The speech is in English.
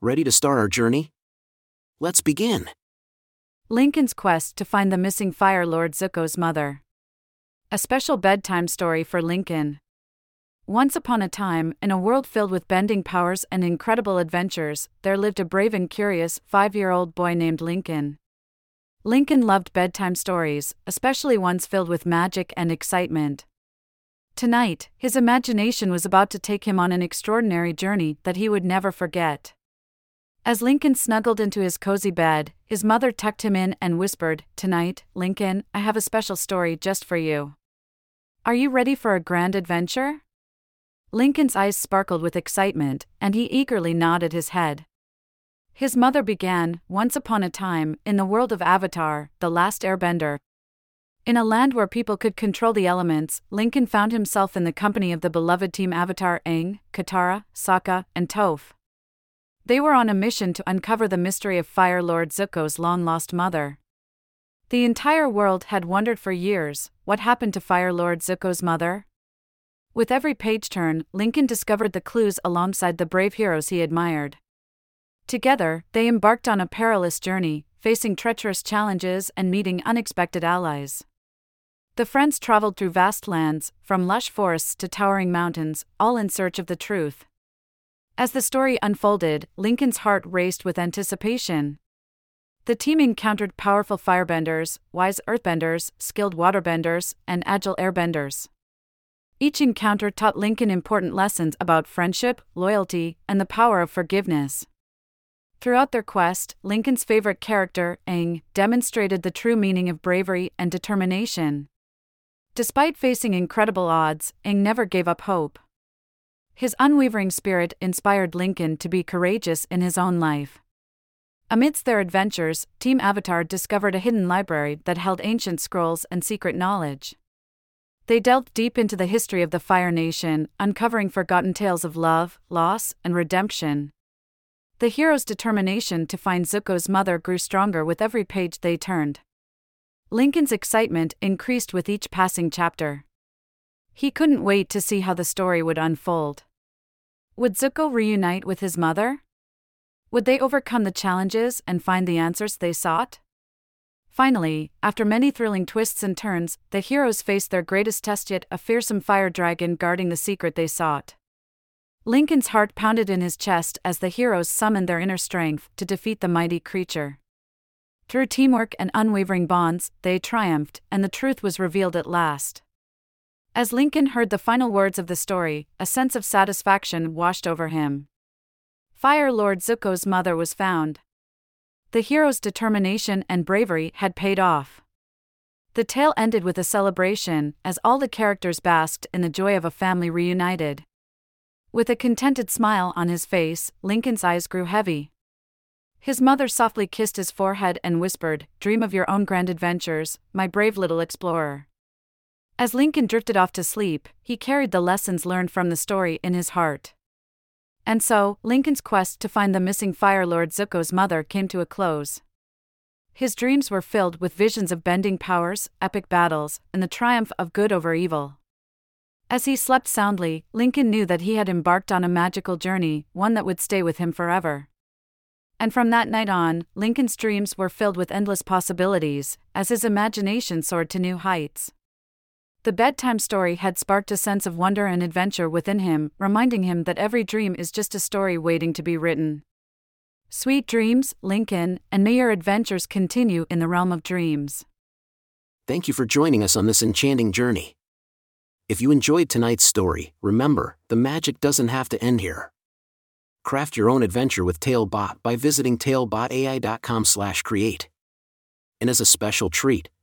Ready to start our journey? Let's begin. Lincoln's quest to find the missing Fire Lord Zuko's mother. A special bedtime story for Lincoln. Once upon a time, in a world filled with bending powers and incredible adventures, there lived a brave and curious 5-year-old boy named Lincoln. Lincoln loved bedtime stories, especially ones filled with magic and excitement. Tonight, his imagination was about to take him on an extraordinary journey that he would never forget. As Lincoln snuggled into his cozy bed, his mother tucked him in and whispered, "Tonight, Lincoln, I have a special story just for you. Are you ready for a grand adventure?" Lincoln's eyes sparkled with excitement, and he eagerly nodded his head. His mother began, "Once upon a time, in the world of Avatar: The Last Airbender. In a land where people could control the elements, Lincoln found himself in the company of the beloved team Avatar Aang, Katara, Sokka, and Toph. They were on a mission to uncover the mystery of Fire Lord Zuko's long-lost mother. The entire world had wondered for years, what happened to Fire Lord Zuko's mother?" With every page turn, Lincoln discovered the clues alongside the brave heroes he admired. Together, they embarked on a perilous journey, facing treacherous challenges and meeting unexpected allies. The friends traveled through vast lands, from lush forests to towering mountains, all in search of the truth. As the story unfolded, Lincoln's heart raced with anticipation. The team encountered powerful firebenders, wise earthbenders, skilled waterbenders, and agile airbenders. Each encounter taught Lincoln important lessons about friendship, loyalty, and the power of forgiveness. Throughout their quest, Lincoln's favorite character, Aang, demonstrated the true meaning of bravery and determination. Despite facing incredible odds, Aang never gave up hope. His unwavering spirit inspired Lincoln to be courageous in his own life. Amidst their adventures, Team Avatar discovered a hidden library that held ancient scrolls and secret knowledge. They delved deep into the history of the Fire Nation, uncovering forgotten tales of love, loss, and redemption. The heroes' determination to find Zuko's mother grew stronger with every page they turned. Lincoln's excitement increased with each passing chapter. He couldn't wait to see how the story would unfold. Would Zuko reunite with his mother? Would they overcome the challenges and find the answers they sought? Finally, after many thrilling twists and turns, the heroes faced their greatest test yet, a fearsome fire dragon guarding the secret they sought. Lincoln's heart pounded in his chest as the heroes summoned their inner strength to defeat the mighty creature. Through teamwork and unwavering bonds, they triumphed, and the truth was revealed at last. As Lincoln heard the final words of the story, a sense of satisfaction washed over him. Fire Lord Zuko's mother was found. The heroes' determination and bravery had paid off. The tale ended with a celebration, as all the characters basked in the joy of a family reunited. With a contented smile on his face, Lincoln's eyes grew heavy. His mother softly kissed his forehead and whispered, "Dream of your own grand adventures, my brave little explorer." As Lincoln drifted off to sleep, he carried the lessons learned from the story in his heart. And so, Lincoln's quest to find the missing Fire Lord Zuko's mother came to a close. His dreams were filled with visions of bending powers, epic battles, and the triumph of good over evil. As he slept soundly, Lincoln knew that he had embarked on a magical journey, one that would stay with him forever. And from that night on, Lincoln's dreams were filled with endless possibilities, as his imagination soared to new heights. The bedtime story had sparked a sense of wonder and adventure within him, reminding him that every dream is just a story waiting to be written. Sweet dreams, Lincoln, and may your adventures continue in the realm of dreams. Thank you for joining us on this enchanting journey. If you enjoyed tonight's story, remember, the magic doesn't have to end here. Craft your own adventure with TaleBot by visiting talebotai.com/create. And as a special treat,